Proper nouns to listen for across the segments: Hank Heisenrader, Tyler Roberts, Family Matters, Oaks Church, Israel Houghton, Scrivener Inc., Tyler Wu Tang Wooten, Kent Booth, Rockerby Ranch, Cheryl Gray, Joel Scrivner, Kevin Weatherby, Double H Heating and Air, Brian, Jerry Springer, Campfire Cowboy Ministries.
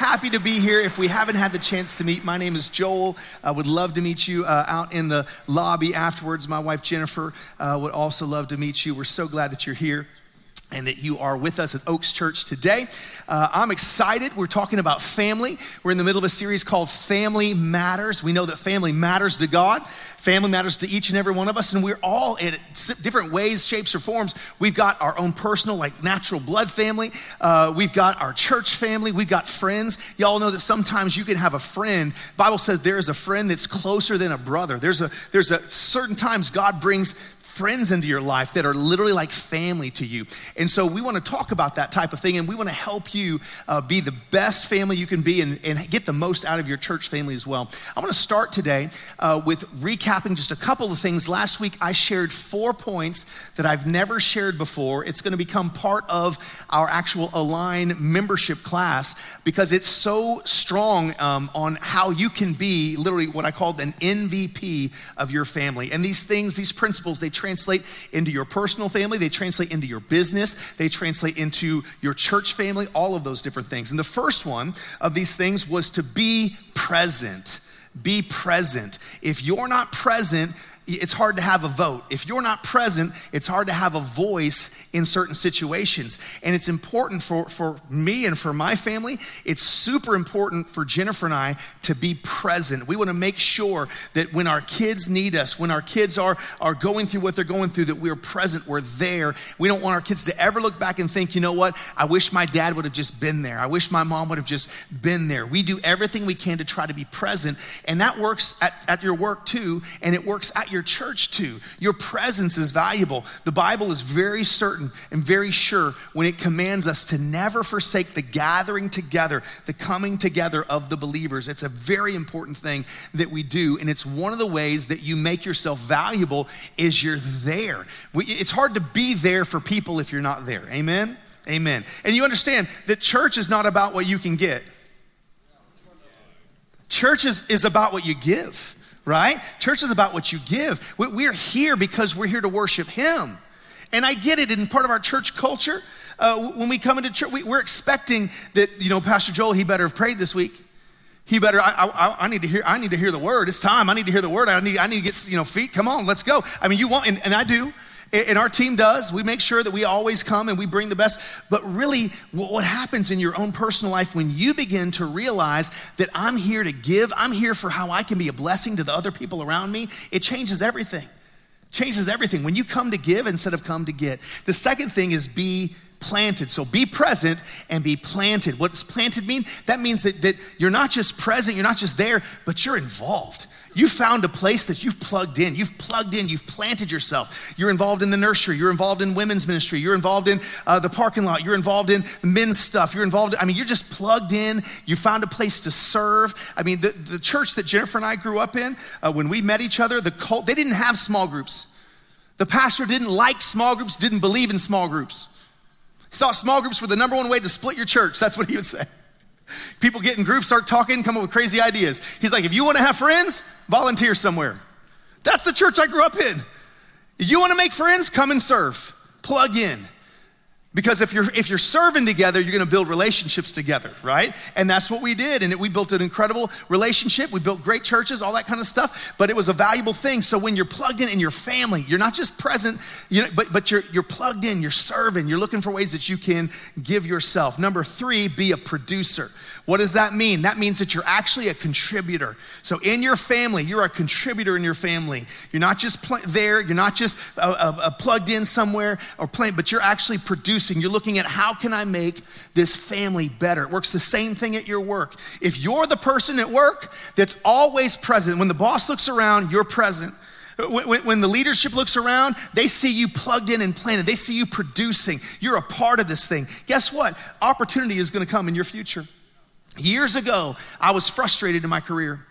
Happy to be here. If we haven't had the chance to meet, my name is Joel. I would love to meet you out in the lobby afterwards. My wife, Jennifer, would also love to meet you. We're so glad that you're here and that you are with us at Oaks Church today. I'm excited. We're talking about family. We're in the middle of a series called Family Matters. We know that family matters to God. Family matters to each and every one of us, and we're all in different ways, shapes, or forms. We've got our own personal, like natural blood family. We've got our church family. We've got friends. Y'all know that sometimes you can have a friend. The Bible says there is a friend that's closer than a brother. There's a certain times God brings friends into your life that are literally like family to you. And so we want to talk about that type of thing, and we want to help you be the best family you can be and get the most out of your church family as well. I want to start today with recapping just a couple of things. Last week, I shared 4 points that I've never shared before. It's going to become part of our actual Align membership class because it's so strong on how you can be literally what I called an MVP of your family. And these things, these principles, they translate into your personal family, they translate into your business, they translate into your church family, all of those different things. And the first one of these things was to be present. Be present. If you're not present, it's hard to have a vote. If you're not present, it's hard to have a voice in certain situations. And it's important for me and for my family. It's super important for Jennifer and I to be present. We want to make sure that when our kids need us, when our kids are going through what they're going through, that we're present, we're there. We don't want our kids to ever look back and think, you know what? I wish my dad would have just been there. I wish my mom would have just been there. We do everything we can to try to be present. And that works at your work too, and it works at your church too. Your presence is valuable. The Bible is very certain and very sure when it commands us to never forsake the gathering together, the coming together of the believers. It's a very important thing that we do, and it's one of the ways that you make yourself valuable is you're there. It's hard to be there for people if you're not there. Amen? Amen. And you understand that church is not about what you can get. Church is about what you give. Right? Church is about what you give. We're here because we're here to worship Him. And I get it in part of our church culture. When we come into church, we're expecting that, you know, Pastor Joel, he better have prayed this week. He better, I need to hear the word. It's time. I need to hear the word. I need to get, you know, feet. Come on, let's go. I mean, you want, and I do. And our team does. We make sure that we always come and we bring the best. But really, what happens in your own personal life when you begin to realize that I'm here to give, I'm here for how I can be a blessing to the other people around me, it changes everything. Changes everything. When you come to give instead of come to get. The second thing is be planted. So be present and be planted. What does planted mean? That means that you're not just present, you're not just there, but you're involved. You found a place that you've plugged in. You've plugged in. You've planted yourself. You're involved in the nursery. You're involved in women's ministry. You're involved in the parking lot. You're involved in men's stuff. You're involved. I mean, you're just plugged in. You found a place to serve. I mean, the church that Jennifer and I grew up in, when we met each other, they didn't have small groups. The pastor didn't like small groups, didn't believe in small groups. He thought small groups were the number one way to split your church. That's what he would say. People get in groups, start talking, come up with crazy ideas. He's like, if you want to have friends, volunteer somewhere. That's the church I grew up in. If you want to make friends, come and serve. Plug in. Because if you're serving together, you're going to build relationships together, right? And that's what we did. And we built an incredible relationship. We built great churches, all that kind of stuff. But it was a valuable thing. So when you're plugged in your family, you're not just present, you know, but you're plugged in, you're serving, you're looking for ways that you can give yourself. Number 3, be a producer. What does that mean? That means that you're actually a contributor. So in your family, you're a contributor in your family. You're not just there. You're not just plugged in somewhere or playing, but you're actually producing. You're looking at how can I make this family better? It works the same thing at your work. If you're the person at work that's always present, when the boss looks around, you're present. When the leadership looks around, they see you plugged in and planted. They see you producing. You're a part of this thing. Guess what? Opportunity is going to come in your future. Years ago, I was frustrated in my career.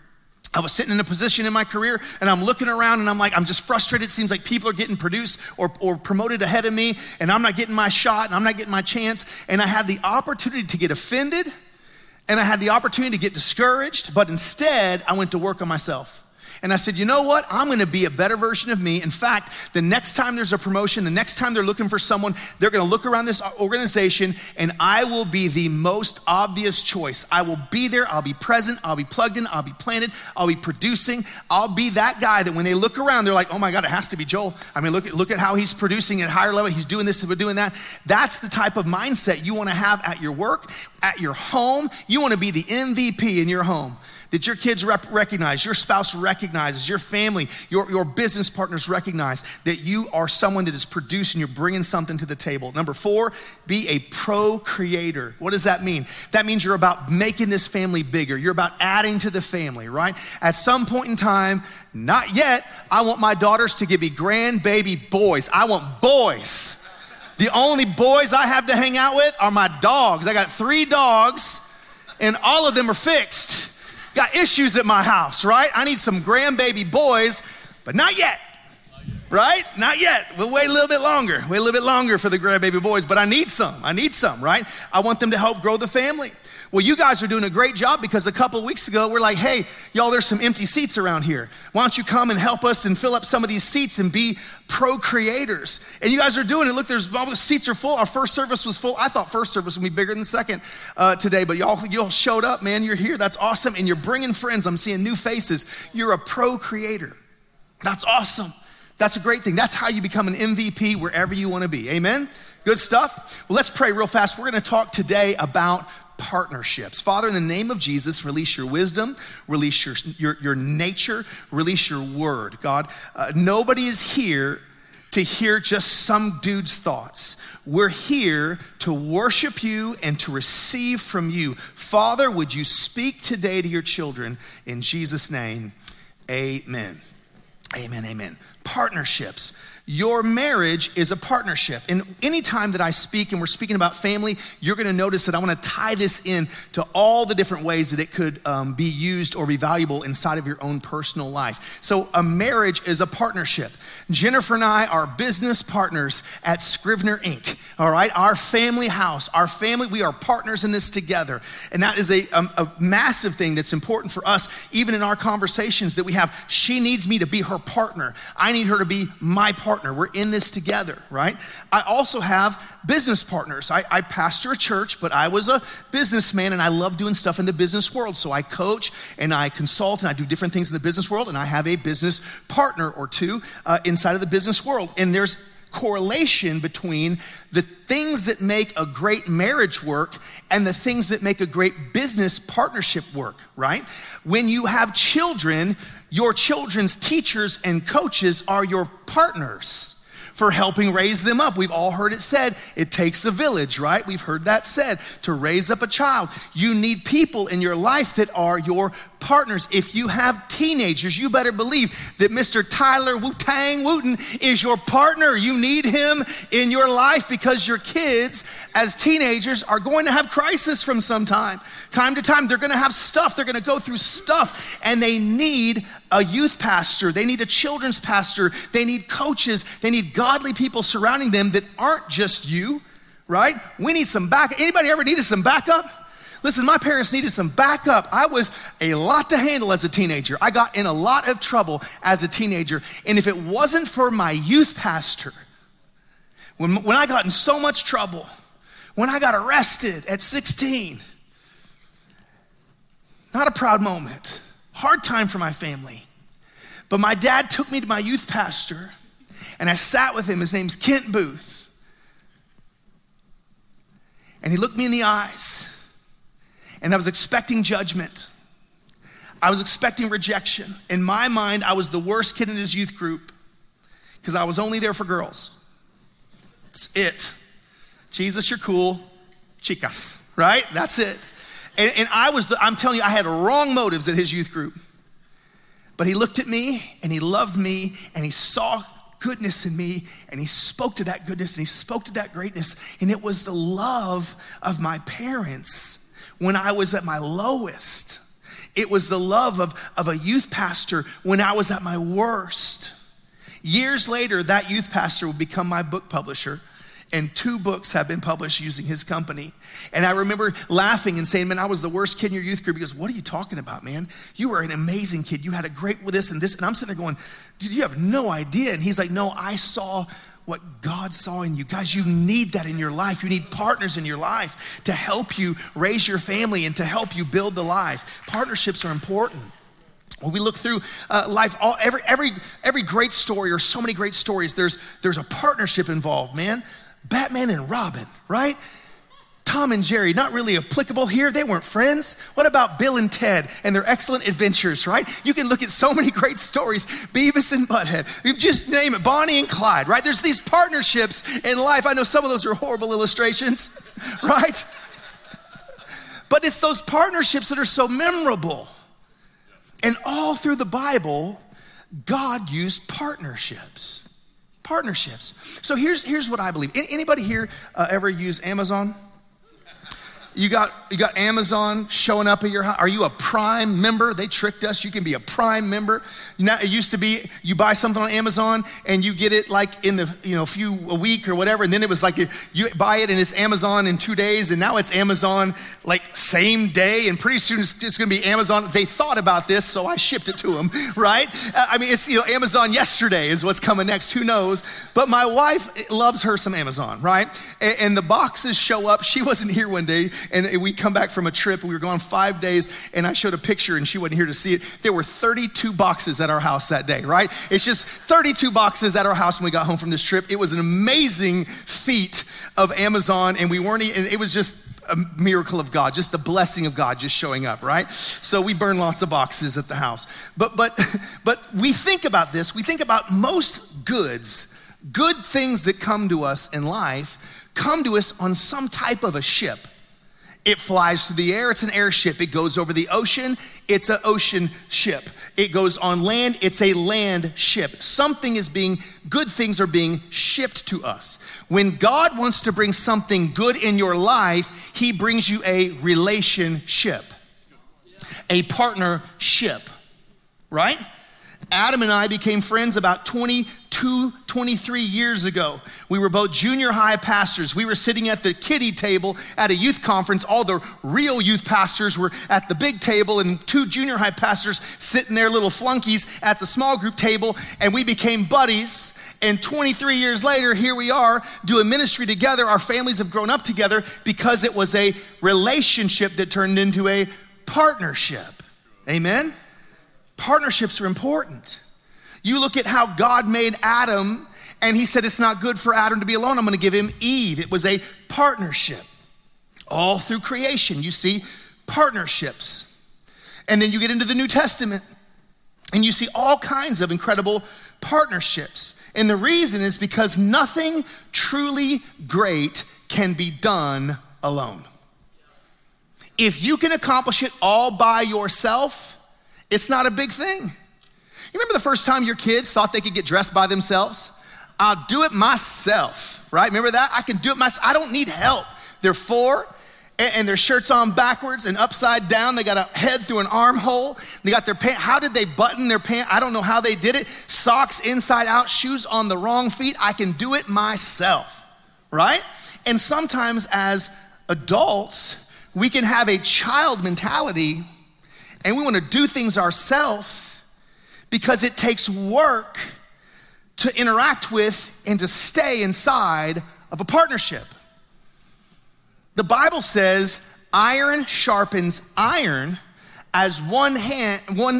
I was sitting in a position in my career and I'm looking around and I'm like, I'm just frustrated. It seems like people are getting produced or promoted ahead of me and I'm not getting my shot and I'm not getting my chance. And I had the opportunity to get offended and I had the opportunity to get discouraged, but instead I went to work on myself. And I said, you know what? I'm gonna be a better version of me. In fact, the next time there's a promotion, the next time they're looking for someone, they're gonna look around this organization and I will be the most obvious choice. I will be there, I'll be present, I'll be plugged in, I'll be planted, I'll be producing. I'll be that guy that when they look around, they're like, oh my God, it has to be Joel. I mean, look at how he's producing at a higher level. He's doing this, we're doing that. That's the type of mindset you wanna have at your work, at your home. You wanna be the MVP in your home. That your kids recognize, your spouse recognizes, your family, your business partners recognize that you are someone that is producing, you're bringing something to the table. Number 4, be a procreator. What does that mean? That means you're about making this family bigger. You're about adding to the family, right? At some point in time, not yet, I want my daughters to give me grandbaby boys. I want boys. The only boys I have to hang out with are my dogs. I got 3 dogs and all of them are fixed. Got issues at my house, right? I need some grandbaby boys, but not yet, right? Not yet. We'll wait a little bit longer. Wait a little bit longer for the grandbaby boys, but I need some, right? I want them to help grow the family. Well, you guys are doing a great job because a couple of weeks ago, we're like, hey, y'all, there's some empty seats around here. Why don't you come and help us and fill up some of these seats and be procreators? And you guys are doing it. Look, there's all the seats are full. Our first service was full. I thought first service would be bigger than second today, but y'all showed up, man. You're here. That's awesome. And you're bringing friends. I'm seeing new faces. You're a procreator. That's awesome. That's a great thing. That's how you become an MVP wherever you want to be. Amen? Good stuff. Well, let's pray real fast. We're going to talk today about partnerships. Father, in the name of Jesus, release your wisdom, release your nature, release your word. God, nobody is here to hear just some dude's thoughts. We're here to worship you and to receive from you. Father, would you speak today to your children? In Jesus' name, amen. Amen, amen. Partnerships. Your marriage is a partnership. And any time that I speak and we're speaking about family, you're gonna notice that I wanna tie this in to all the different ways that it could be used or be valuable inside of your own personal life. So a marriage is a partnership. Jennifer and I are business partners at Scrivener Inc., all right? Our family house, our family, we are partners in this together. And that is a massive thing that's important for us, even in our conversations that we have. She needs me to be her partner. I need her to be my partner. We're in this together, right? I also have business partners. I pastor a church, but I was a businessman and I love doing stuff in the business world. So I coach and I consult and I do different things in the business world, and I have a business partner or two inside of the business world. And there's correlation between the things that make a great marriage work and the things that make a great business partnership work, right? When you have children, your children's teachers and coaches are your partners for helping raise them up. We've all heard it said, it takes a village, right? We've heard that said, to raise up a child. You need people in your life that are your partners. If you have teenagers, you better believe that Mr. Tyler Wu Tang Wooten is your partner. You need him in your life because your kids as teenagers are going to have crisis from some time. Time to time, they're gonna have stuff. They're gonna go through stuff, and they need a youth pastor. They need a children's pastor. They need coaches. They need godly people surrounding them that aren't just you, right? We need some backup. Anybody ever needed some backup? Listen, my parents needed some backup. I was a lot to handle as a teenager. I got in a lot of trouble as a teenager. And if it wasn't for my youth pastor, when I got in so much trouble, when I got arrested at 16, not a proud moment, hard time for my family. But my dad took me to my youth pastor and I sat with him. His name's Kent Booth. And he looked me in the eyes. And I was expecting judgment. I was expecting rejection. In my mind, I was the worst kid in his youth group because I was only there for girls. That's it. Jesus, you're cool. Chicas, right? That's it. And I'm telling you, I had wrong motives at his youth group. But he looked at me and he loved me and he saw goodness in me, and he spoke to that goodness and he spoke to that greatness. And it was the love of my parents when I was at my lowest. It was the love of a youth pastor when I was at my worst. Years later, that youth pastor would become my book publisher and 2 books have been published using his company. And I remember laughing and saying, man, I was the worst kid in your youth group. He goes, what are you talking about, man? You were an amazing kid. You had a great with this and this. And I'm sitting there going, dude, you have no idea. And he's like, no, I saw what God saw in you. Guys, you need that in your life. You need partners in your life to help you raise your family and to help you build the life. Partnerships are important. When we look through life, every great story, or so many great stories, there's a partnership involved, man. Batman and Robin, right? Tom and Jerry, not really applicable here. They weren't friends. What about Bill and Ted and their excellent adventures, right? You can look at so many great stories, Beavis and Butthead, you just name it, Bonnie and Clyde, right? There's these partnerships in life. I know some of those are horrible illustrations, right? But it's those partnerships that are so memorable. And all through the Bible, God used partnerships. So here's what I believe. Anybody here ever use Amazon? You got Amazon showing up at your house. Are you a Prime member? They tricked us. You can be a Prime member. Now, it used to be you buy something on Amazon and you get it like in the, a week or whatever. And then it was like you buy it and it's Amazon in 2 days. And now it's Amazon like same day. And pretty soon it's going to be Amazon. They thought about this, so I shipped it to them, right? I mean, it's, Amazon yesterday is what's coming next. Who knows? But my wife loves her some Amazon, right? And the boxes show up. She wasn't here one day. And we come back from a trip. We were gone 5 days, and I showed a picture, and she wasn't here to see it. There were 32 boxes at our house that day, right? It's just 32 boxes at our house when we got home from this trip. It was an amazing feat of Amazon, and it was just a miracle of God, just the blessing of God just showing up, right? So we burn lots of boxes at the house. But we think about this. We think about most goods, good things that come to us in life, come to us on some type of a ship. It flies through the air, it's an airship. It goes over the ocean, it's an ocean ship. It goes on land, it's a land ship. Good things are being shipped to us. When God wants to bring something good in your life, he brings you a relationship, a partnership, right? Adam and I became friends about 23 years ago. We were both junior high pastors. We were sitting at the kiddie table at a youth conference. All the real youth pastors were at the big table, and 2 junior high pastors sitting there, little flunkies, at the small group table, and we became buddies. And 23 years later, here we are doing ministry together. Our families have grown up together because it was a relationship that turned into a partnership. Amen? Partnerships are important. You look at how God made Adam, and he said, it's not good for Adam to be alone. I'm going to give him Eve. It was a partnership. All through creation, you see partnerships. And then you get into the New Testament, and you see all kinds of incredible partnerships. And the reason is because nothing truly great can be done alone. If you can accomplish it all by yourself, it's not a big thing. You remember the first time your kids thought they could get dressed by themselves? I'll do it myself, right? Remember that? I can do it myself. I don't need help. They're 4, and their shirt's on backwards and upside down. They got a head through an armhole. They got their pants. How did they button their pants? I don't know how they did it. Socks inside out, shoes on the wrong feet. I can do it myself, right? And sometimes as adults, we can have a child mentality, and we want to do things ourselves, because it takes work to interact with and to stay inside of a partnership. The Bible says, iron sharpens iron as one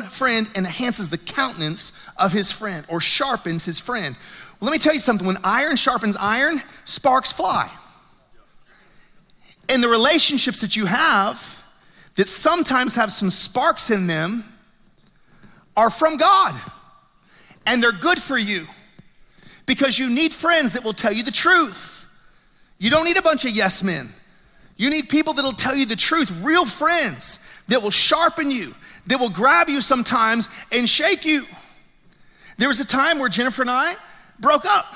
friend enhances the countenance of his friend, or sharpens his friend. Well, let me tell you something, when iron sharpens iron, sparks fly. And the relationships that you have that sometimes have some sparks in them are from God, and they're good for you because you need friends that will tell you the truth. You don't need a bunch of yes men. You need people that'll tell you the truth, real friends that will sharpen you, that will grab you sometimes and shake you. There was a time where Jennifer and I broke up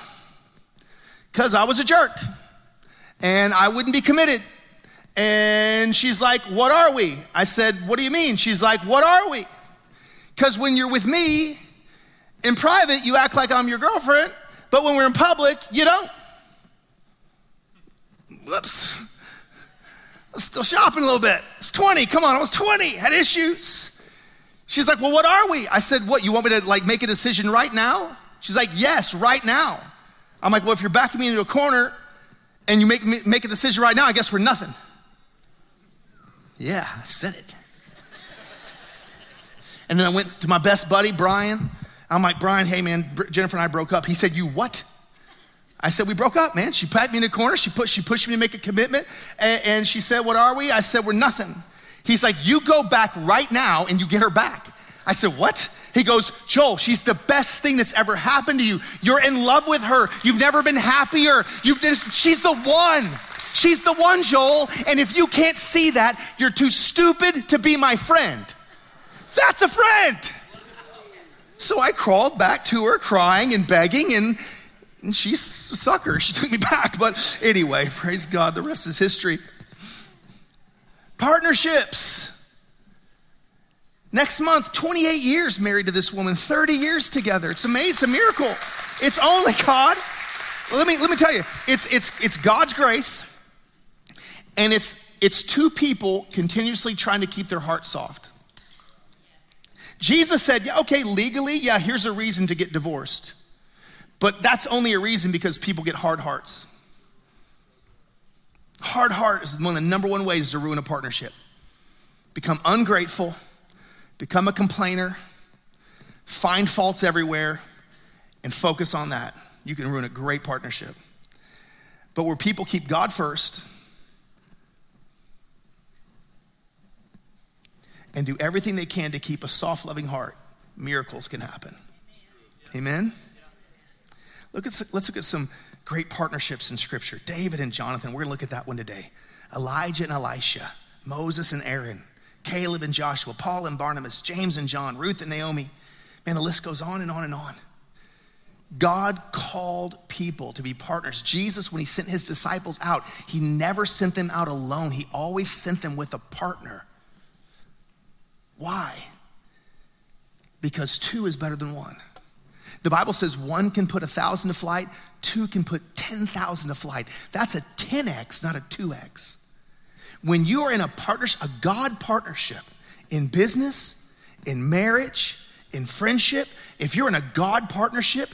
because I was a jerk and I wouldn't be committed. And she's like, what are we? I said, what do you mean? She's like, what are we? Because when you're with me in private, you act like I'm your girlfriend, but when we're in public, you don't. whoops. I was still shopping a little bit. It's 20, come on, I was 20, had issues. She's like, well, what are we? I said, what, you want me to like make a decision right now? She's like, yes, right now. I'm like, well, if you're backing me into a corner and you make a decision right now, I guess we're nothing. Yeah, I said it. And then I went to my best buddy, Brian. I'm like, Brian, hey man, Jennifer and I broke up. He said, you what? I said, we broke up, man. She pat me in the corner. She pushed me to make a commitment. And she said, what are we? I said, we're nothing. He's like, you go back right now and you get her back. I said, what? He goes, Joel, she's the best thing that's ever happened to you. You're in love with her. You've never been happier. She's the one. She's the one, Joel. And if you can't see that, you're too stupid to be my friend. That's a friend. So I crawled back to her crying and begging, and she's a sucker. She took me back. But anyway, praise God, the rest is history. Partnerships. Next month, 28 years married to this woman, 30 years together. It's amazing, it's a miracle. It's only God. Let me tell you, it's God's grace, and it's two people continuously trying to keep their heart soft. Jesus said, yeah, okay, legally, yeah, here's a reason to get divorced. But that's only a reason because people get hard hearts. Hard heart is one of the number one ways to ruin a partnership. Become ungrateful, become a complainer, find faults everywhere, and focus on that. You can ruin a great partnership. But where people keep God first and do everything they can to keep a soft, loving heart, miracles can happen. Amen? Let's look at some great partnerships in Scripture. David and Jonathan, we're gonna look at that one today. Elijah and Elisha, Moses and Aaron, Caleb and Joshua, Paul and Barnabas, James and John, Ruth and Naomi. Man, the list goes on and on and on. God called people to be partners. Jesus, when he sent his disciples out, he never sent them out alone. He always sent them with a partner. Why? Because two is better than one. The Bible says one can put 1,000 to flight, two can put 10,000 to flight. That's a 10X, not a 2X. When you are in a partnership, a God partnership, in business, in marriage, in friendship, if you're in a God partnership,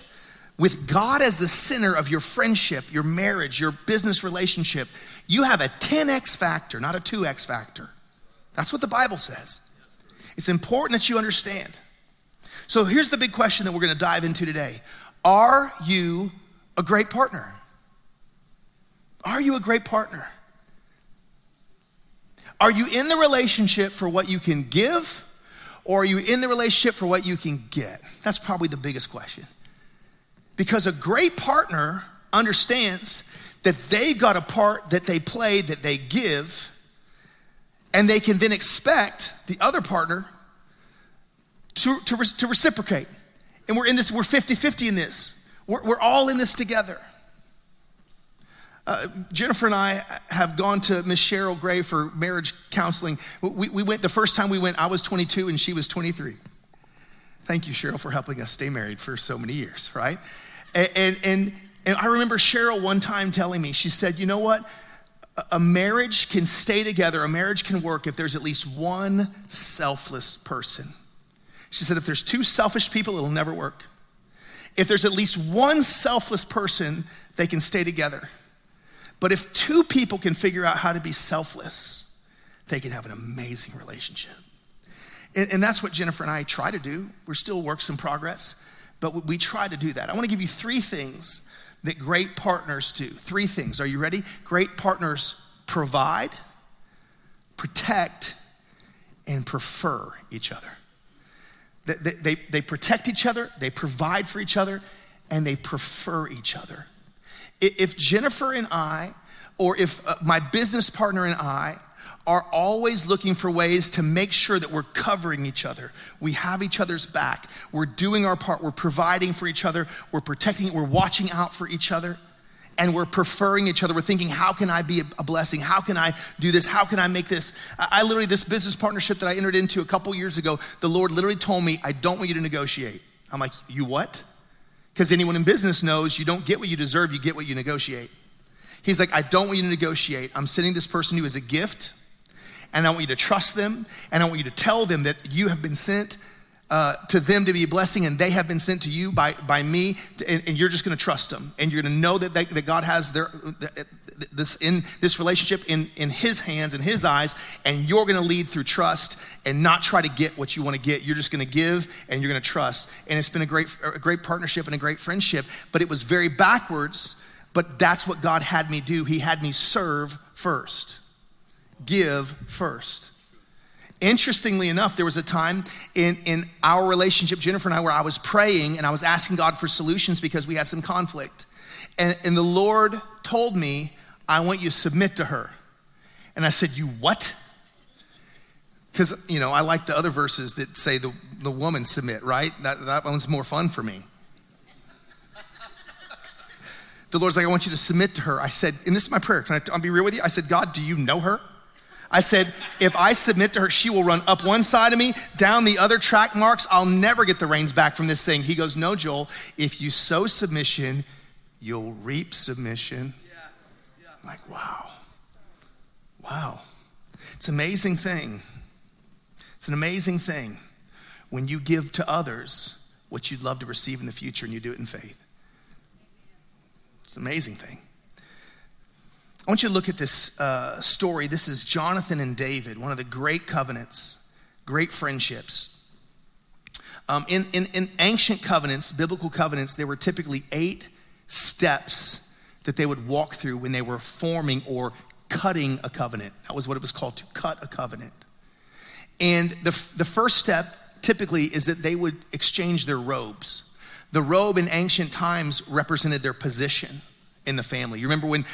with God as the center of your friendship, your marriage, your business relationship, you have a 10X factor, not a 2X factor. That's what the Bible says. It's important that you understand. So here's the big question that we're gonna dive into today. Are you a great partner? Are you a great partner? Are you in the relationship for what you can give, or are you in the relationship for what you can get? That's probably the biggest question. Because a great partner understands that they've got a part that they play, that they give, and they can then expect the other partner to reciprocate. And we're in this, we're 50-50 in this. We're all in this together. Jennifer and I have gone to Miss Cheryl Gray for marriage counseling. We went, the first time we went, I was 22 and she was 23. Thank you, Cheryl, for helping us stay married for so many years, right? And I remember Cheryl one time telling me, she said, you know what? A marriage can stay together, a marriage can work if there's at least one selfless person. She said, if there's two selfish people, it'll never work. If there's at least one selfless person, they can stay together. But if two people can figure out how to be selfless, they can have an amazing relationship. And that's what Jennifer and I try to do. We're still works in progress, but we try to do that. I wanna give you three things that great partners do. Three things, are you ready? Great partners provide, protect, and prefer each other. They protect each other, they provide for each other, and they prefer each other. If Jennifer and I, or if my business partner and I are always looking for ways to make sure that we're covering each other. We have each other's back. We're doing our part. We're providing for each other. We're protecting it. We're watching out for each other. And we're preferring each other. We're thinking, how can I be a blessing? How can I do this? How can I make this? I literally, this business partnership that I entered into a couple years ago, the Lord literally told me, I don't want you to negotiate. I'm like, you what? Because anyone in business knows you don't get what you deserve, you get what you negotiate. He's like, I don't want you to negotiate. I'm sending this person who is a gift, and I want you to trust them, and I want you to tell them that you have been sent to them to be a blessing, and they have been sent to you by me, and you're just gonna trust them. And you're gonna know that God has this relationship in his hands, in his eyes, and you're gonna lead through trust and not try to get what you wanna get. You're just gonna give and you're gonna trust. And it's been a great partnership and a great friendship, but it was very backwards, but that's what God had me do. He had me serve first, give first. Interestingly enough, there was a time in our relationship, Jennifer and I, where I was praying and I was asking God for solutions because we had some conflict. And the Lord told me, I want you to submit to her. And I said, you what? Because, you know, I like the other verses that say the woman submit, right? That one's more fun for me. The Lord's like, I want you to submit to her. I said, and this is my prayer. Can I'll be real with you? I said, God, do you know her? I said, if I submit to her, she will run up one side of me, down the other, track marks. I'll never get the reins back from this thing. He goes, no, Joel, if you sow submission, you'll reap submission. Yeah. I'm like, wow. It's an amazing thing. It's an amazing thing when you give to others what you'd love to receive in the future and you do it in faith. It's an amazing thing. I want you to look at this story. This is Jonathan and David, one of the great covenants, great friendships. In ancient covenants, biblical covenants, there were typically 8 steps that they would walk through when they were forming or cutting a covenant. That was what it was called, to cut a covenant. And the first step typically is that they would exchange their robes. The robe in ancient times represented their position in the family. You remember when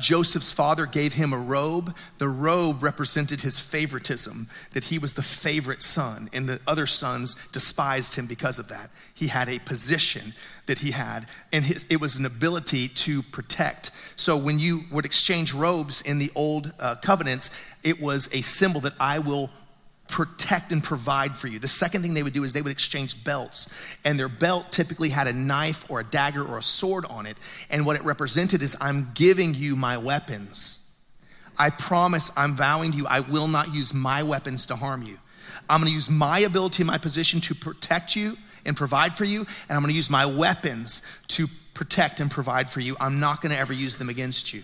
Joseph's father gave him a robe? The robe represented his favoritism, that he was the favorite son, and the other sons despised him because of that. He had a position that he had, and it was an ability to protect. So when you would exchange robes in the old covenants, it was a symbol that I will protect and provide for you. The second thing they would do is they would exchange belts, and their belt typically had a knife or a dagger or a sword on it, and what it represented is, I'm giving you my weapons. I promise, I'm vowing to you, I will not use my weapons to harm you. I'm gonna use my ability and my position to protect you and provide for you, and I'm gonna use my weapons to protect and provide for you. I'm not gonna ever use them against you.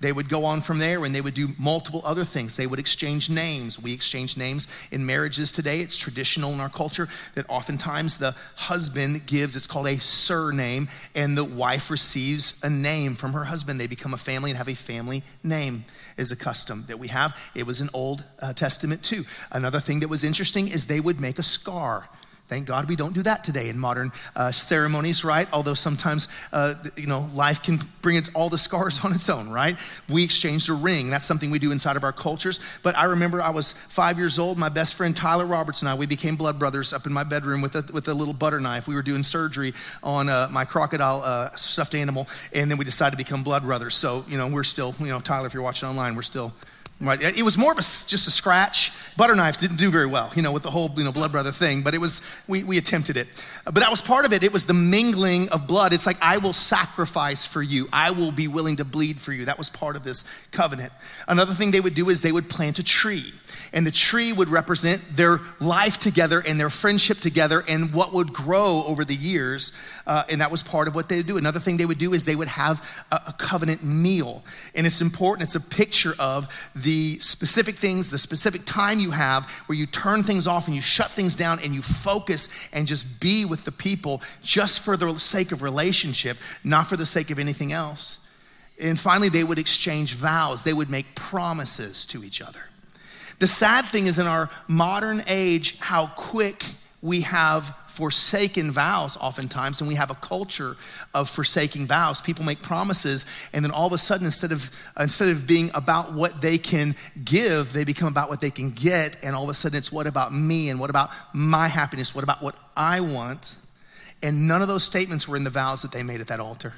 They would go on from there and they would do multiple other things. They would exchange names. We exchange names in marriages today. It's traditional in our culture that oftentimes the husband gives, it's called a surname, and the wife receives a name from her husband. They become a family and have a family name is a custom that we have. It was in Old Testament too. Another thing that was interesting is they would make a scar. Thank God we don't do that today in modern ceremonies, right? Although sometimes, life can bring all the scars on its own, right? We exchanged a ring. That's something we do inside of our cultures. But I remember I was 5 years old. My best friend Tyler Roberts and I, we became blood brothers up in my bedroom with a little butter knife. We were doing surgery on my crocodile stuffed animal, and then we decided to become blood brothers. So, we're still, Tyler, if you're watching online, we're still... Right. It was more of just a scratch. Butter knife didn't do very well, with the whole, blood brother thing, but it was, we attempted it. But that was part of it. It was the mingling of blood. It's like, I will sacrifice for you. I will be willing to bleed for you. That was part of this covenant. Another thing they would do is they would plant a tree, and the tree would represent their life together and their friendship together and what would grow over the years. And that was part of what they would do. Another thing they would do is they would have a covenant meal. And it's important. It's a picture of the specific things, the specific time you have where you turn things off and you shut things down and you focus and just be with the people just for the sake of relationship, not for the sake of anything else. And finally, they would exchange vows. They would make promises to each other. The sad thing is in our modern age, how quick we have forsaken vows oftentimes, and we have a culture of forsaking vows. People make promises, and then all of a sudden, instead of being about what they can give, they become about what they can get, and all of a sudden it's what about me, and what about my happiness, what about what I want? And none of those statements were in the vows that they made at that altar.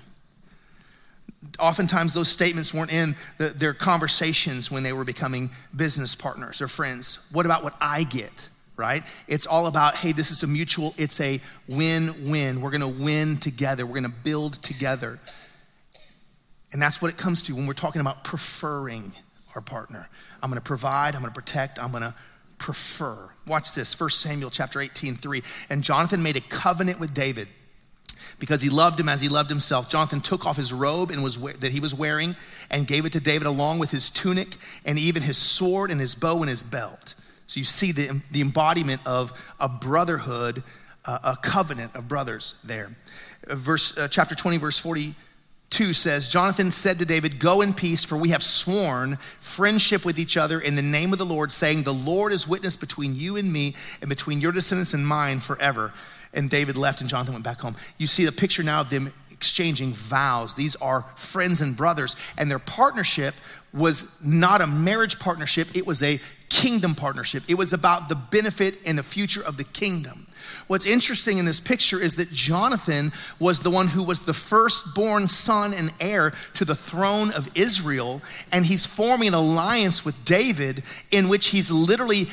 Oftentimes those statements weren't in their conversations when they were becoming business partners or friends. What about what I get, right? It's all about, hey, this is a mutual, it's a win-win. We're gonna win together. We're gonna build together. And that's what it comes to when we're talking about preferring our partner. I'm gonna provide, I'm gonna protect, I'm gonna prefer. Watch this, 1 Samuel chapter 18:3. And Jonathan made a covenant with David because he loved him as he loved himself. Jonathan took off his robe and that he was wearing and gave it to David along with his tunic and even his sword and his bow and his belt. So you see the embodiment of a brotherhood, a covenant of brothers there. Chapter 20, verse 42 says, Jonathan said to David, go in peace, for we have sworn friendship with each other in the name of the Lord, saying, the Lord is witness between you and me and between your descendants and mine forever. And David left and Jonathan went back home. You see the picture now of them exchanging vows. These are friends and brothers, and their partnership was not a marriage partnership, it was a kingdom partnership. It was about the benefit and the future of the kingdom. What's interesting in this picture is that Jonathan was the one who was the firstborn son and heir to the throne of Israel, and he's forming an alliance with David in which he's literally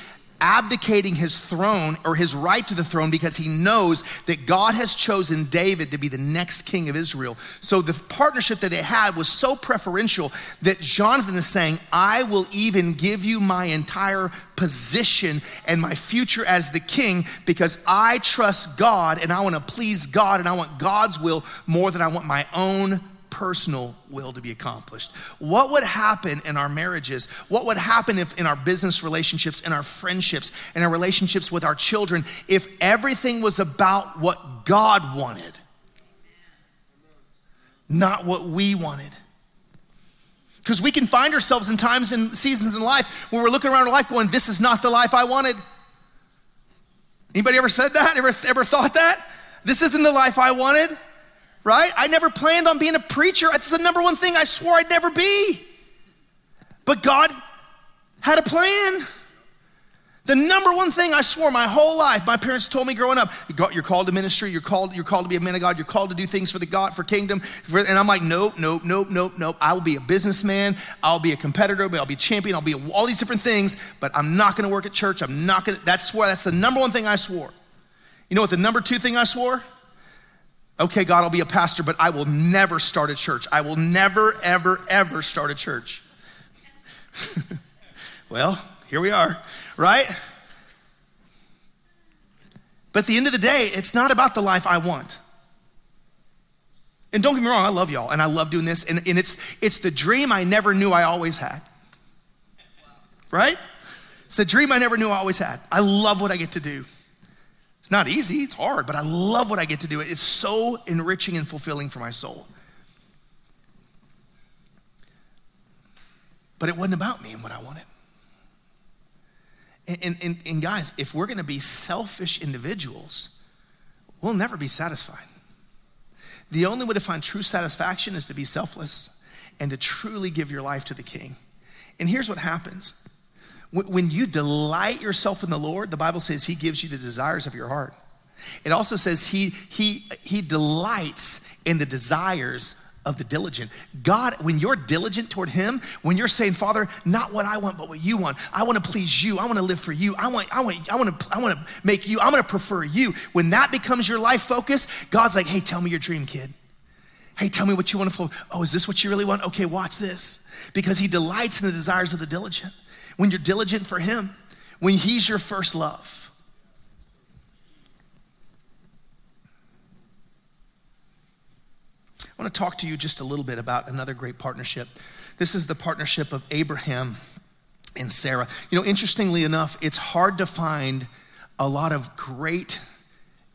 abdicating his throne or his right to the throne because he knows that God has chosen David to be the next king of Israel. So the partnership that they had was so preferential that Jonathan is saying, I will even give you my entire position and my future as the king because I trust God and I want to please God and I want God's will more than I want my own personal will to be accomplished. What would happen in our marriages? What would happen if in our business relationships, in our friendships, in our relationships with our children, if everything was about what God wanted, not what we wanted? Because we can find ourselves in times and seasons in life where we're looking around our life going, this is not the life I wanted. Anybody ever said that? Ever thought that? This isn't the life I wanted. Right? I never planned on being a preacher. That's the number one thing I swore I'd never be. But God had a plan. The number one thing I swore my whole life, my parents told me growing up, you're called to ministry, you're called to be a man of God, you're called to do things for the God, for kingdom. And I'm like, nope. I will be a businessman, I'll be a competitor, I'll be a champion, I'll be all these different things, but I'm not gonna work at church, that's the number one thing I swore. You know what the number two thing I swore? Okay, God, I'll be a pastor, but I will never start a church. I will never, ever, ever start a church. Well, here we are, right? But at the end of the day, it's not about the life I want. And don't get me wrong, I love y'all, and I love doing this, and it's the dream I never knew I always had, right? It's the dream I never knew I always had. I love what I get to do. It's not easy, it's hard, but I love what I get to do. It's so enriching and fulfilling for my soul. But it wasn't about me and what I wanted. And guys, if we're gonna be selfish individuals, we'll never be satisfied. The only way to find true satisfaction is to be selfless and to truly give your life to the King. And here's what happens. When you delight yourself in the Lord, the Bible says he gives you the desires of your heart. It also says he delights in the desires of the diligent. God, when you're diligent toward him, when you're saying, Father, not what I want, but what you want. I want to please you. I want to live for you. I want to make you. I'm going to prefer you. When that becomes your life focus, God's like, hey, tell me your dream, kid. Hey, tell me what you want to follow. Oh, is this what you really want? Okay, watch this. Because he delights in the desires of the diligent. When you're diligent for him, when he's your first love. I want to talk to you just a little bit about another great partnership. This is the partnership of Abraham and Sarah. You know, interestingly enough, it's hard to find a lot of great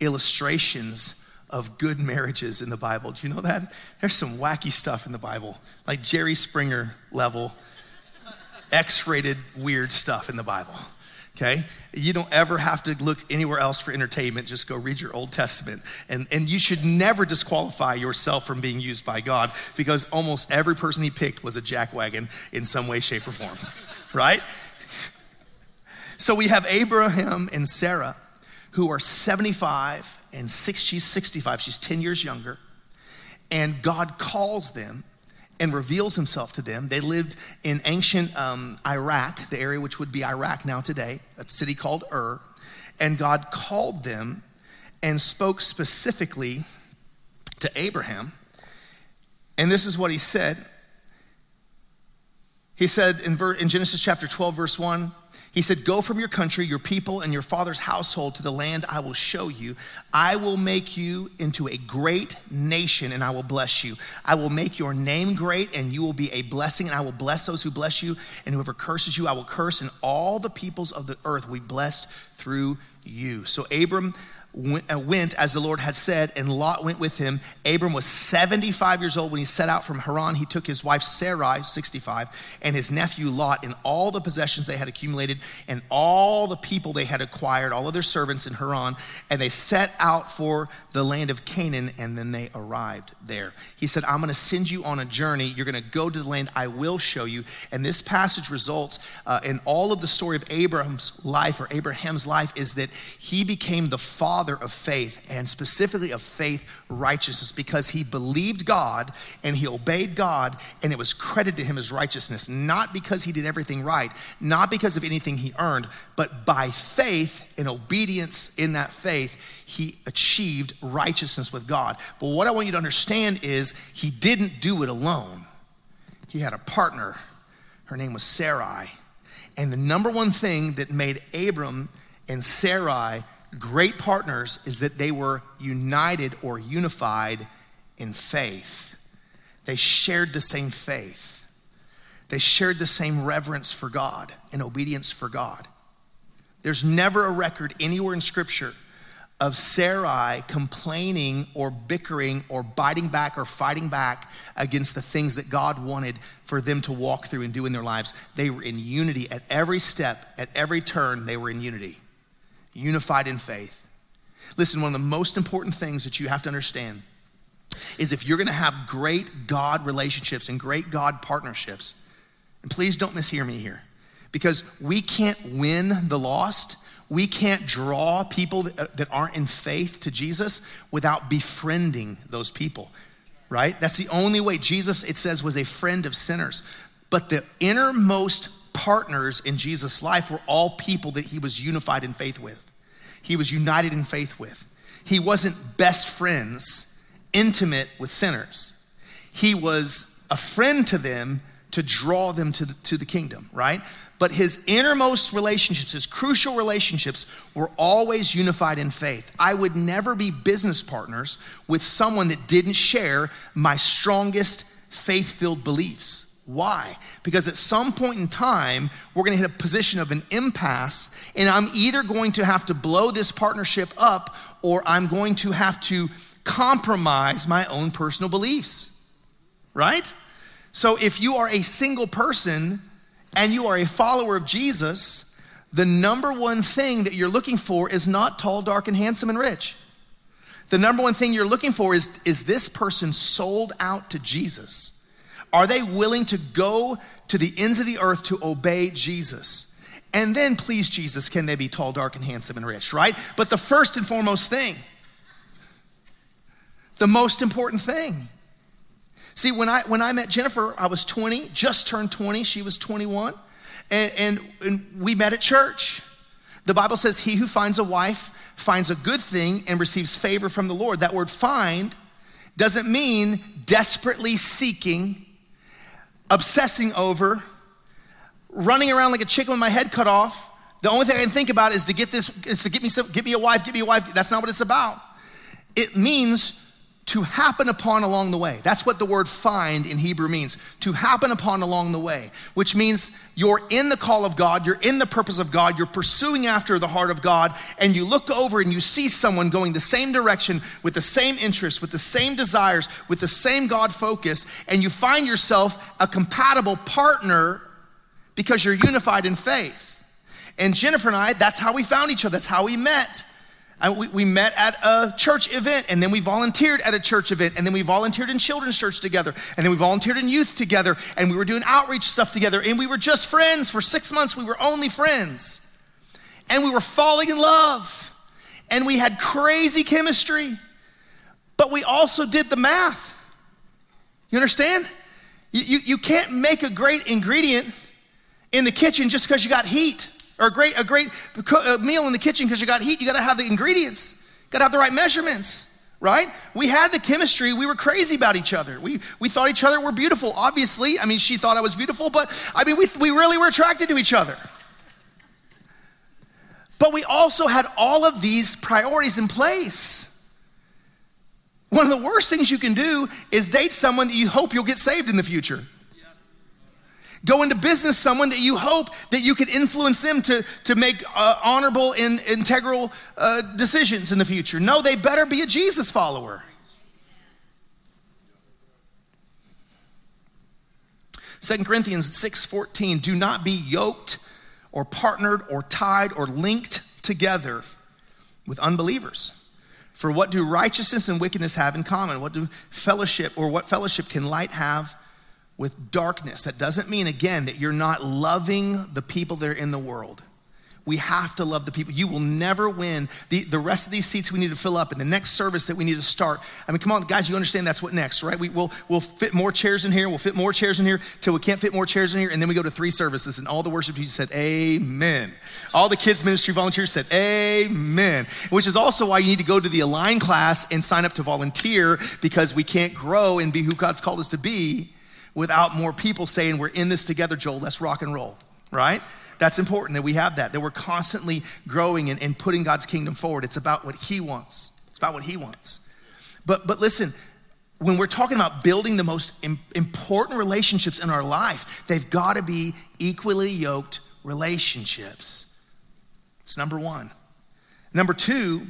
illustrations of good marriages in the Bible. Do you know that? There's some wacky stuff in the Bible, like Jerry Springer level X-rated weird stuff in the Bible, okay? You don't ever have to look anywhere else for entertainment. Just go read your Old Testament. And you should never disqualify yourself from being used by God because almost every person he picked was a jackwagon in some way, shape, or form, right? So we have Abraham and Sarah who are 75 and she's 65. She's 10 years younger. And God calls them and reveals himself to them. They lived in ancient Iraq, the area which would be Iraq now today, a city called Ur. And God called them and spoke specifically to Abraham. And this is what he said He said in Genesis chapter 12, verse 1, he said, "Go from your country, your people, and your father's household to the land I will show you. I will make you into a great nation, and I will bless you. I will make your name great, and you will be a blessing, and I will bless those who bless you, and whoever curses you, I will curse, and all the peoples of the earth will be blessed through you." So Abram went as the Lord had said, and Lot went with him. Abram was 75 years old when he set out from Haran. He took his wife Sarai, 65, and his nephew Lot, and all the possessions they had accumulated, and all the people they had acquired, all of their servants in Haran, and they set out for the land of Canaan, and then they arrived there. He said, "I'm gonna send you on a journey. You're gonna go to the land I will show you." And this passage results in all of the story of Abraham's life is that he became the father of faith, and specifically of faith righteousness, because he believed God and he obeyed God, and it was credited to him as righteousness, not because he did everything right, not because of anything he earned, but by faith and obedience in that faith, he achieved righteousness with God. But what I want you to understand is he didn't do it alone. He had a partner. Her name was Sarai. And the number one thing that made Abram and Sarai great partners is that they were united or unified in faith. They shared the same faith. They shared the same reverence for God and obedience for God. There's never a record anywhere in Scripture of Sarai complaining or bickering or biting back or fighting back against the things that God wanted for them to walk through and do in their lives. They were in unity at every step, at every turn, they were in unity. Unified in faith. Listen, one of the most important things that you have to understand is if you're gonna have great God relationships and great God partnerships, and please don't mishear me here, because we can't win the lost. We can't draw people that aren't in faith to Jesus without befriending those people, right? That's the only way. Jesus, it says, was a friend of sinners. But the innermost partners in Jesus' life were all people that he was unified in faith with. He was united in faith with. He wasn't best friends, intimate with sinners. He was a friend to them to draw them to the kingdom, right? But his innermost relationships, his crucial relationships, were always unified in faith. I would never be business partners with someone that didn't share my strongest faith-filled beliefs. Why? Because at some point in time, we're gonna hit a position of an impasse, and I'm either going to have to blow this partnership up, or I'm going to have to compromise my own personal beliefs, right? So if you are a single person and you are a follower of Jesus, the number one thing that you're looking for is not tall, dark, and handsome and rich. The number one thing you're looking for is this person sold out to Jesus? Are they willing to go to the ends of the earth to obey Jesus? And then, please, Jesus, can they be tall, dark, and handsome and rich, right? But the first and foremost thing, the most important thing. See, when I met Jennifer, I was 20, just turned 20. She was 21. And we met at church. The Bible says, "He who finds a wife finds a good thing and receives favor from the Lord." That word "find" doesn't mean desperately seeking, obsessing over, running around like a chicken with my head cut off. The only thing I can think about is to get me a wife. That's not what it's about. It means to happen upon along the way. That's what the word "find" in Hebrew means, to happen upon along the way, which means you're in the call of God, you're in the purpose of God, you're pursuing after the heart of God, and you look over and you see someone going the same direction, with the same interests, with the same desires, with the same God focus, and you find yourself a compatible partner because you're unified in faith. And Jennifer and I, that's how we found each other, that's how we met. We met at a church event, and then we volunteered at a church event, and then we volunteered in children's church together, and then we volunteered in youth together, and we were doing outreach stuff together, and we were just friends. For 6 months, we were only friends. And we were falling in love, and we had crazy chemistry, but we also did the math. You understand? You can't make a great ingredient in the kitchen just because you got heat. Or a great meal in the kitchen because you got heat. You gotta have the ingredients, gotta have the right measurements. right? We had the chemistry. We were crazy about each other. We thought each other were beautiful, obviously. I mean, she thought I was beautiful, but I mean, we really were attracted to each other. But we also had all of these priorities in place. One of the worst things you can do is date someone that you hope you'll get saved in the future. Go into business someone that you hope that you could influence them to make honorable and integral decisions in the future. No, they better be a Jesus follower. Yeah. 2 Corinthians 6:14, do not be yoked or partnered or tied or linked together with unbelievers. For what do righteousness and wickedness have in common? What fellowship can light have with darkness? That doesn't mean, again, that you're not loving the people that are in the world. We have to love the people. You will never win. The rest of these seats we need to fill up and the next service that we need to start. I mean, come on, guys, you understand that's what next, right? We'll fit more chairs in here. We'll fit more chairs in here till we can't fit more chairs in here. And then we go to 3 services and all the worship people said, amen. All the kids ministry volunteers said, amen. Which is also why you need to go to the Align class and sign up to volunteer, because we can't grow and be who God's called us to be without more people saying, we're in this together, Joel, let's rock and roll, right? That's important that we have that we're constantly growing and putting God's kingdom forward. It's about what he wants. It's about what he wants. But listen, when we're talking about building the most important relationships in our life, they've got to be equally yoked relationships. It's number 1. Number 2,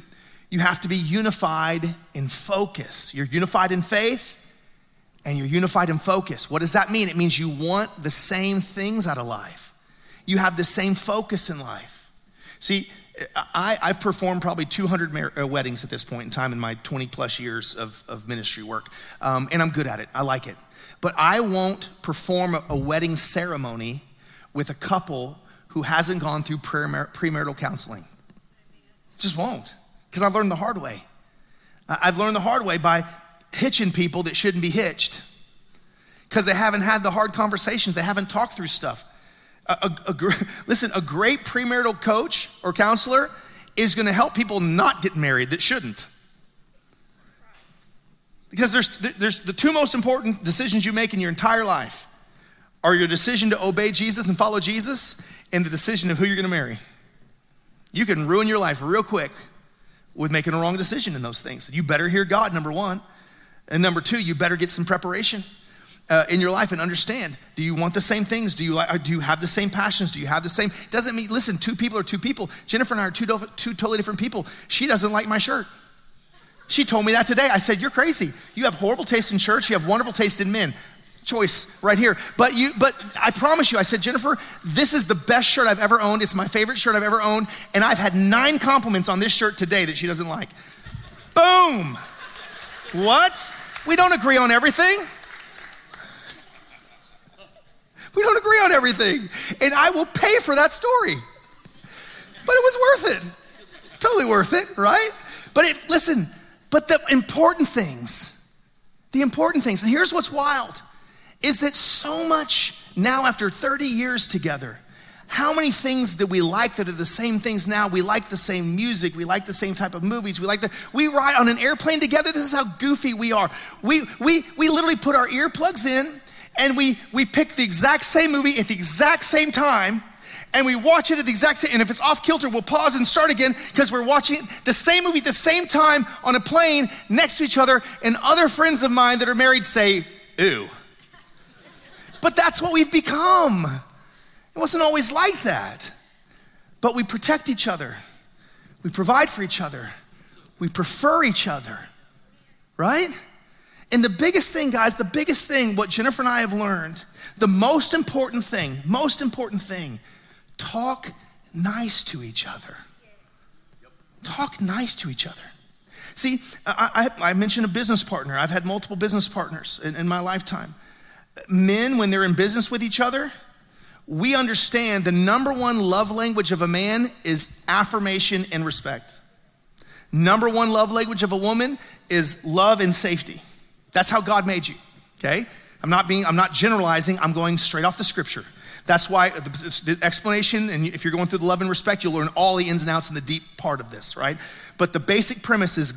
you have to be unified in focus. You're unified in faith and you're unified in focus. What does that mean? It means you want the same things out of life. You have the same focus in life. See, I've performed probably 200 weddings at this point in time in my 20 plus years of ministry work. And I'm good at it, I like it. But I won't perform a wedding ceremony with a couple who hasn't gone through premarital counseling. Just won't, because I've learned the hard way. I've learned the hard way by hitching people that shouldn't be hitched, because they haven't had the hard conversations, they haven't talked through stuff. A great premarital coach or counselor is gonna help people not get married that shouldn't. Because there's the 2 most important decisions you make in your entire life are your decision to obey Jesus and follow Jesus, and the decision of who you're gonna marry. You can ruin your life real quick with making a wrong decision in those things. You better hear God, number 1. And number 2, you better get some preparation in your life and understand, do you want the same things? Do you have the same passions? Do you have the same? Doesn't mean, listen, 2 people are 2 people. Jennifer and I are 2 totally different people. She doesn't like my shirt. She told me that today. I said, you're crazy. You have horrible taste in shirts. You have wonderful taste in men. Choice right here. But I promise you, I said, Jennifer, this is the best shirt I've ever owned. It's my favorite shirt I've ever owned. And I've had 9 compliments on this shirt today that she doesn't like. Boom. What? We don't agree on everything. We don't agree on everything. And I will pay for that story. But it was worth it. Totally worth it, right? But the important things, and here's what's wild, is that so much now after 30 years together, how many things that we like that are the same things now? We like the same music. We like the same type of movies. We ride on an airplane together. This is how goofy we are. We literally put our earplugs in, and we pick the exact same movie at the exact same time, and we watch it at the exact same, and if it's off kilter, we'll pause and start again, because we're watching the same movie at the same time on a plane next to each other, and other friends of mine that are married say, ew. But that's what we've become. It wasn't always like that. But we protect each other. We provide for each other. We prefer each other, right? And the biggest thing, guys, what Jennifer and I have learned, the most important thing, talk nice to each other. Talk nice to each other. See, I mentioned a business partner. I've had multiple business partners in my lifetime. Men, when they're in business with each other, we understand the number 1 love language of a man is affirmation and respect. Number 1 love language of a woman is love and safety. That's how God made you, okay? I'm not generalizing, I'm going straight off the scripture. That's why the explanation, and if you're going through the love and respect, you'll learn all the ins and outs and the deep part of this, right? But the basic premise is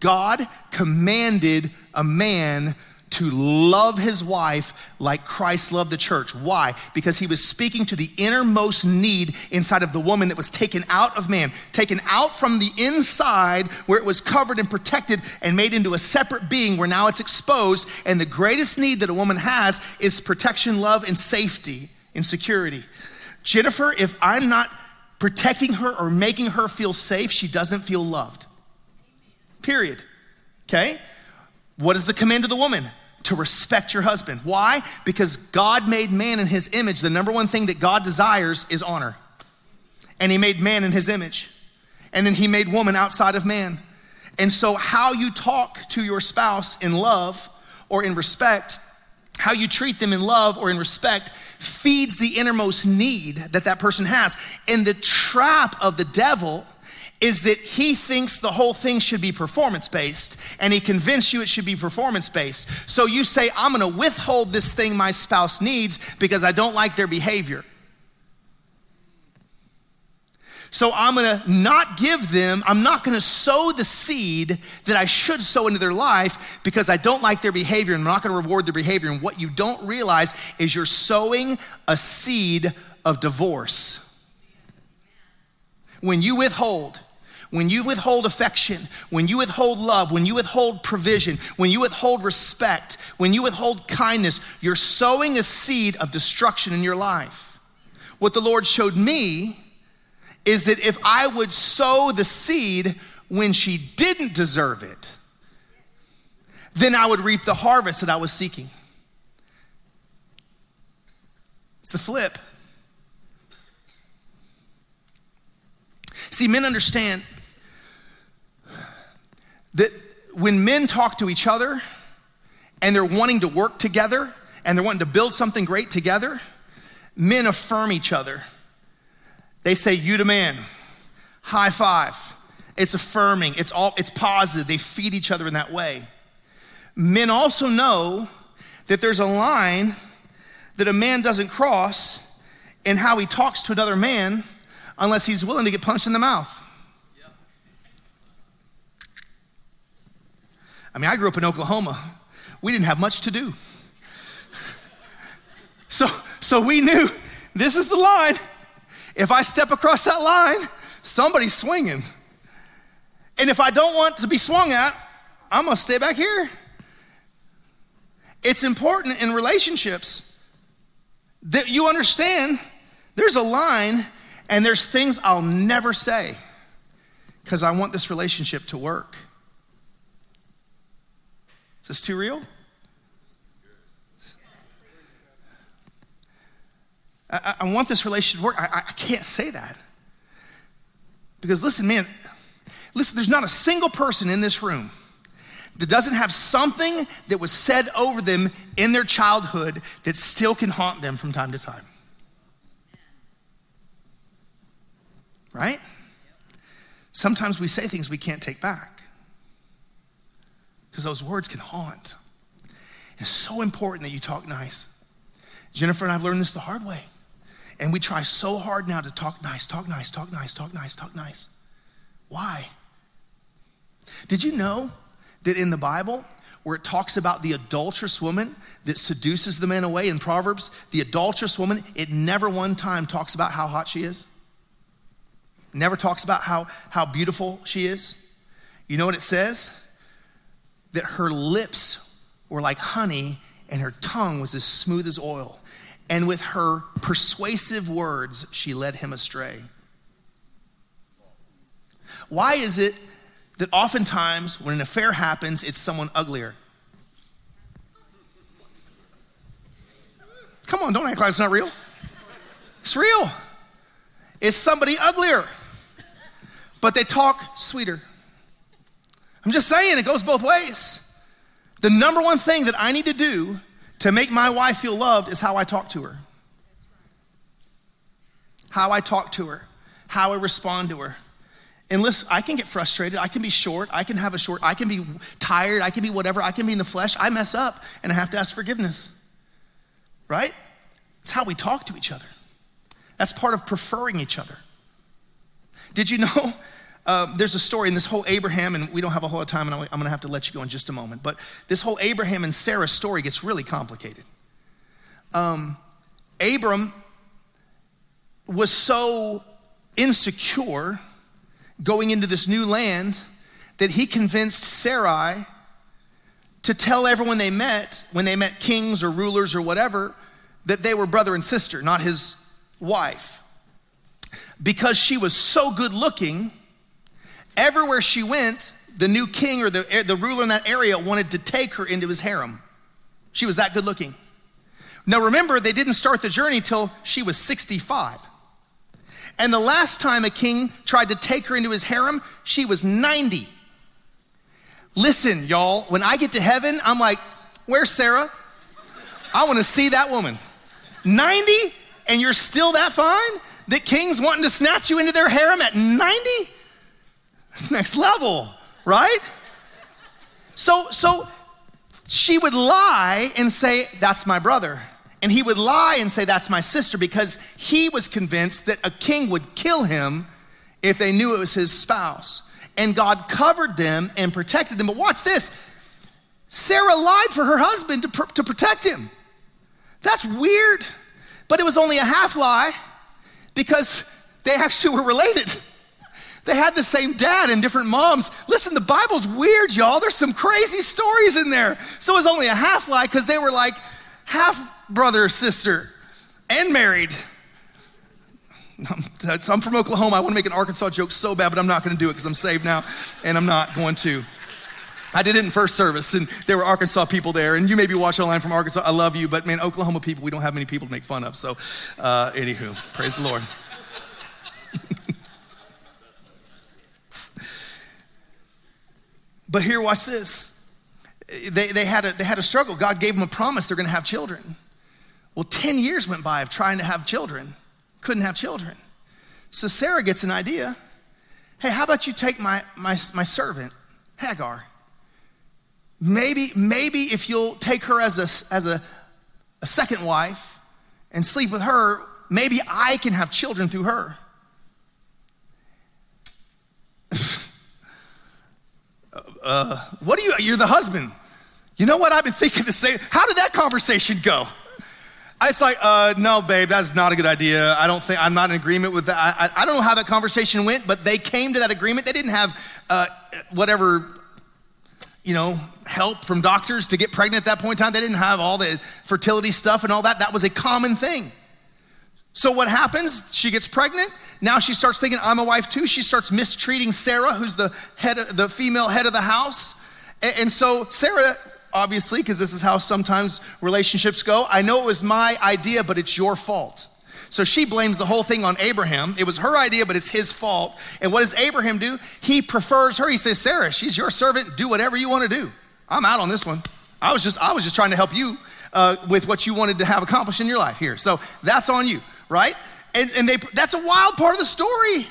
God commanded a man to love his wife like Christ loved the church. Why? Because he was speaking to the innermost need inside of the woman that was taken out of man, taken out from the inside where it was covered and protected and made into a separate being where now it's exposed. And the greatest need that a woman has is protection, love, and safety and security. Jennifer, if I'm not protecting her or making her feel safe, she doesn't feel loved. Period. Okay? What is the command of the woman? To respect your husband. Why? Because God made man in his image. The number one thing that God desires is honor. And he made man in his image. And then he made woman outside of man. And so how you talk to your spouse in love or in respect, how you treat them in love or in respect feeds the innermost need that that person has. And the trap of the devil is that he thinks the whole thing should be performance-based, and he convinced you it should be performance-based. So you say, I'm gonna withhold this thing my spouse needs because I don't like their behavior. So I'm gonna not give them, I'm not gonna sow the seed that I should sow into their life because I don't like their behavior, and I'm not gonna reward their behavior. And what you don't realize is you're sowing a seed of divorce. When you withhold affection, when you withhold love, when you withhold provision, when you withhold respect, when you withhold kindness, you're sowing a seed of destruction in your life. What the Lord showed me is that if I would sow the seed when she didn't deserve it, then I would reap the harvest that I was seeking. It's the flip. See, men understand that when men talk to each other and they're wanting to work together and they're wanting to build something great together, men affirm each other. They say, you the man, high five. It's affirming, it's positive. They feed each other in that way. Men also know that there's a line that a man doesn't cross in how he talks to another man unless he's willing to get punched in the mouth. Yep. I mean, I grew up in Oklahoma. We didn't have much to do. So we knew this is the line. If I step across that line, somebody's swinging. And if I don't want to be swung at, I'm gonna stay back here. It's important in relationships that you understand there's a line. And there's things I'll never say because I want this relationship to work. Is this too real? I want this relationship to work. I can't say that. Because listen, there's not a single person in this room that doesn't have something that was said over them in their childhood that still can haunt them from time to time. Right? Sometimes we say things we can't take back because those words can haunt. It's so important that you talk nice. Jennifer and I have learned this the hard way. And we try so hard now to talk nice. Why? Did you know that in the Bible, where it talks about the adulterous woman that seduces the man away in Proverbs, the adulterous woman, it never one time talks about how hot she is? Never talks about how beautiful she is. You know what it says? That her lips were like honey and her tongue was as smooth as oil. And with her persuasive words, she led him astray. Why is it that oftentimes when an affair happens, it's someone uglier? Come on, don't act like it's not real. It's real. It's somebody uglier, but they talk sweeter. I'm just saying, it goes both ways. The number one thing that I need to do to make my wife feel loved is how I talk to her. How I talk to her, how I respond to her. And listen, I can get frustrated, I can be short, I can be tired, I can be whatever, I can be in the flesh, I mess up and I have to ask forgiveness, right? It's how we talk to each other. That's part of preferring each other. Did you know There's a story in this whole Abraham, and we don't have a whole lot of time, and I'm going to have to let you go in just a moment. But this whole Abraham and Sarah story gets really complicated. Abram was so insecure going into this new land that he convinced Sarai to tell everyone they met, when they met kings or rulers or whatever, that they were brother and sister, not his wife. Because she was so good looking, everywhere she went, the new king or the ruler in that area wanted to take her into his harem. She was that good looking. Now remember, they didn't start the journey till she was 65. And the last time a king tried to take her into his harem, she was 90. Listen, y'all, when I get to heaven, I'm like, where's Sarah? I wanna see that woman. 90, and you're still that fine? That king's wanting to snatch you into their harem at 90? That's next level, right? So she would lie and say, that's my brother. And he would lie and say, that's my sister, because he was convinced that a king would kill him if they knew it was his spouse. And God covered them and protected them. But watch this. Sarah lied for her husband to protect him. That's weird. But it was only a half lie, because they actually were related. They had the same dad and different moms. Listen, the Bible's weird, y'all. There's some crazy stories in there. So it was only a half lie, because they were like half brother or sister and married. I'm from Oklahoma. I want to make an Arkansas joke so bad, but I'm not going to do it because I'm saved now, and I'm not going to. I did it in first service, and there were Arkansas people there, and you may be watching online from Arkansas. I love you, but man, Oklahoma people, we don't have many people to make fun of, so anywho, praise the Lord. But here, watch this. They had a struggle. God gave them a promise they're going to have children. Well, 10 years went by of trying to have children. Couldn't have children. So Sarah gets an idea. Hey, how about you take my servant, Hagar? Maybe if you'll take her as a second wife and sleep with her, maybe I can have children through her. What are you? You're the husband. You know what? I've been thinking the same. How did that conversation go? It's like, no, babe, that's not a good idea. I'm not in agreement with that. I don't know how that conversation went, but they came to that agreement. They didn't have help from doctors to get pregnant at that point in time. They didn't have all the fertility stuff and all that. That was a common thing. So what happens? She gets pregnant. Now she starts thinking, I'm a wife too. She starts mistreating Sarah, who's the female head of the house. And so Sarah, obviously, because this is how sometimes relationships go. I know it was my idea, but it's your fault. So she blames the whole thing on Abraham. It was her idea, but it's his fault. And what does Abraham do? He prefers her. He says, Sarah, she's your servant. Do whatever you want to do. I'm out on this one. I was just trying to help you with what you wanted to have accomplished in your life here. So that's on you, right? And that's a wild part of the story.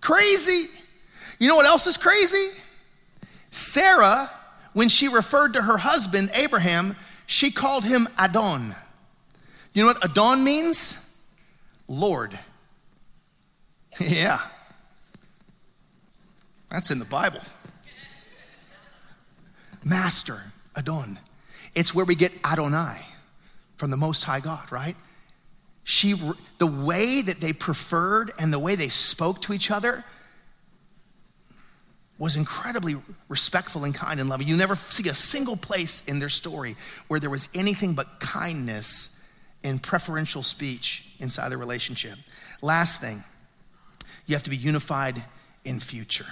Crazy. You know what else is crazy? Sarah, when she referred to her husband, Abraham, she called him Adon. You know what Adon means? Lord. Yeah. That's in the Bible. Master, Adon. It's where we get Adonai from the Most High God, right? The way that they preferred and the way they spoke to each other was incredibly respectful and kind and loving. You never see a single place in their story where there was anything but kindness and preferential speech inside the relationship. Last thing, you have to be unified in future.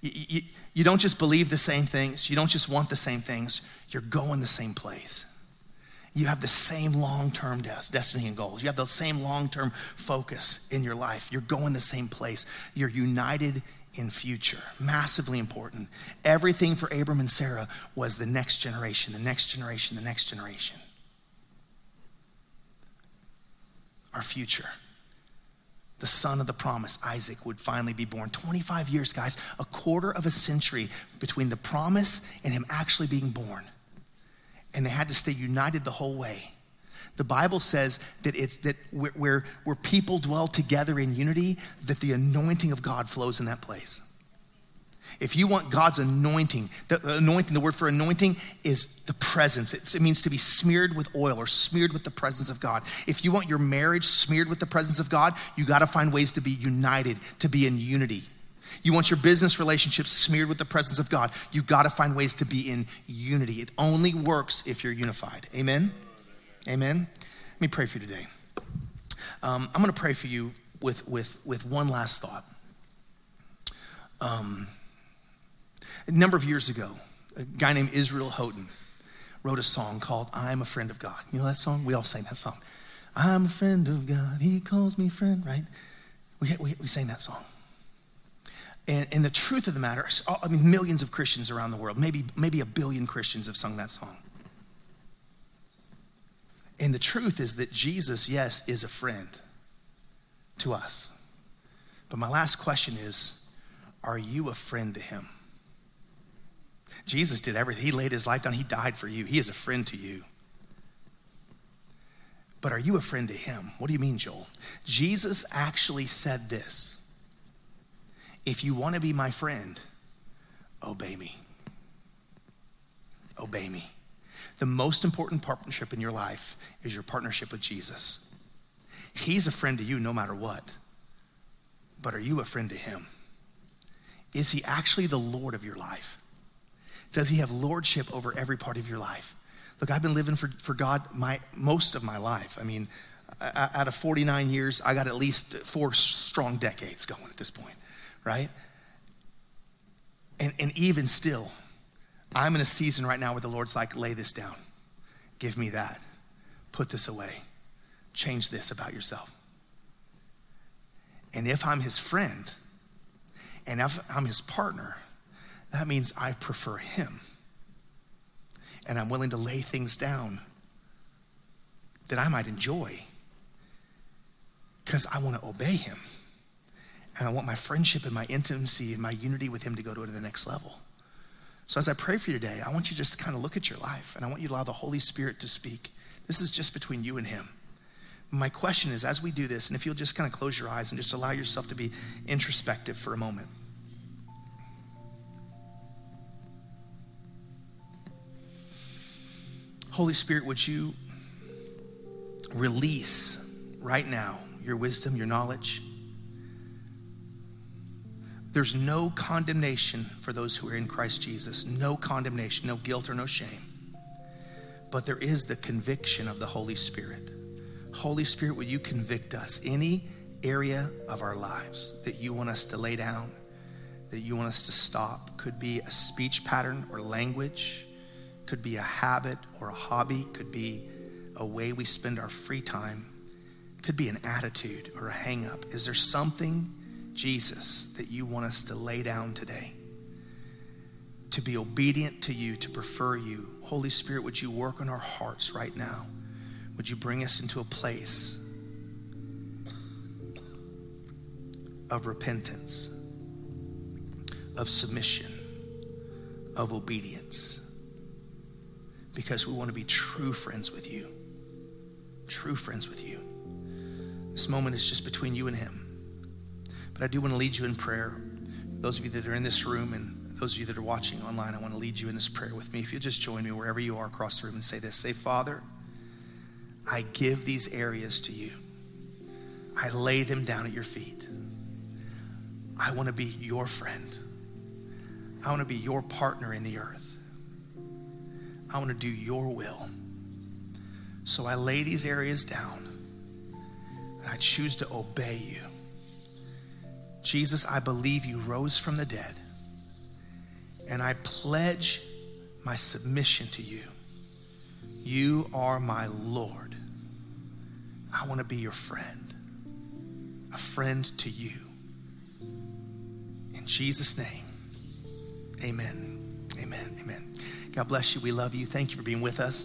You don't just believe the same things. You don't just want the same things. You're going the same place. You have the same long-term destiny and goals. You have the same long-term focus in your life. You're going the same place. You're united in future, massively important. Everything for Abram and Sarah was the next generation, the next generation, the next generation. Our future. The son of the promise, Isaac, would finally be born. 25 years, guys, a quarter of a century between the promise and him actually being born. And they had to stay united the whole way. The Bible says that it's that where people dwell together in unity, that the anointing of God flows in that place. If you want God's anointing, the word for anointing is the presence. It means to be smeared with oil or smeared with the presence of God. If you want your marriage smeared with the presence of God, you gotta find ways to be united, to be in unity. You want your business relationships smeared with the presence of God, you gotta find ways to be in unity. It only works if you're unified. Amen? Amen? Let me pray for you today. I'm gonna pray for you with one last thought. A number of years ago, a guy named Israel Houghton wrote a song called I'm a Friend of God. You know that song? We all sang that song. I'm a friend of God, he calls me friend, right? We sang that song. And the truth of the matter, I mean, millions of Christians around the world, maybe a billion Christians have sung that song. And the truth is that Jesus, yes, is a friend to us. But my last question is, are you a friend to him? Jesus did everything. He laid his life down. He died for you. He is a friend to you. But are you a friend to him? What do you mean, Joel? Jesus actually said this. If you want to be my friend, obey me. Obey me. The most important partnership in your life is your partnership with Jesus. He's a friend to you no matter what. But are you a friend to him? Is he actually the Lord of your life? Does he have lordship over every part of your life? Look, I've been living for God most of my life. I mean, out of 49 years, I got at least 4 strong decades going at this point, right? And even still, I'm in a season right now where the Lord's like, lay this down. Give me that. Put this away. Change this about yourself. And if I'm his friend, and if I'm his partner, that means I prefer him. And I'm willing to lay things down that I might enjoy because I want to obey him. And I want my friendship and my intimacy and my unity with him to go to the next level. So as I pray for you today, I want you to just kind of look at your life and I want you to allow the Holy Spirit to speak. This is just between you and him. My question is, as we do this, and if you'll just kind of close your eyes and just allow yourself to be introspective for a moment. Holy Spirit, would you release right now your wisdom, your knowledge? There's no condemnation for those who are in Christ Jesus. No condemnation, no guilt or no shame. But there is the conviction of the Holy Spirit. Holy Spirit, would you convict us any area of our lives that you want us to lay down, that you want us to stop? Could be a speech pattern or language. Could be a habit or a hobby, could be a way we spend our free time, could be an attitude or a hang up. Is there something, Jesus, that you want us to lay down today? To be obedient to you, to prefer you. Holy Spirit, would you work on our hearts right now? Would you bring us into a place of repentance, of submission, of obedience? Because we want to be true friends with you. True friends with you. This moment is just between you and him. But I do want to lead you in prayer. Those of you that are in this room and those of you that are watching online, I want to lead you in this prayer with me. If you'll just join me wherever you are across the room and say this. Say, Father, I give these areas to you. I lay them down at your feet. I want to be your friend. I want to be your partner in the earth. I want to do your will. So I lay these areas down and I choose to obey you. Jesus, I believe you rose from the dead and I pledge my submission to you. You are my Lord. I want to be your friend, a friend to you. In Jesus' name, amen, amen, amen. God bless you. We love you. Thank you for being with us.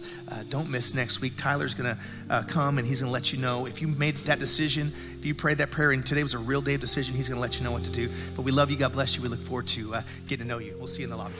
Don't miss next week. Tyler's going to come and he's going to let you know if you made that decision, if you prayed that prayer and today was a real day of decision, he's going to let you know what to do. But we love you. God bless you. We look forward to getting to know you. We'll see you in the lobby.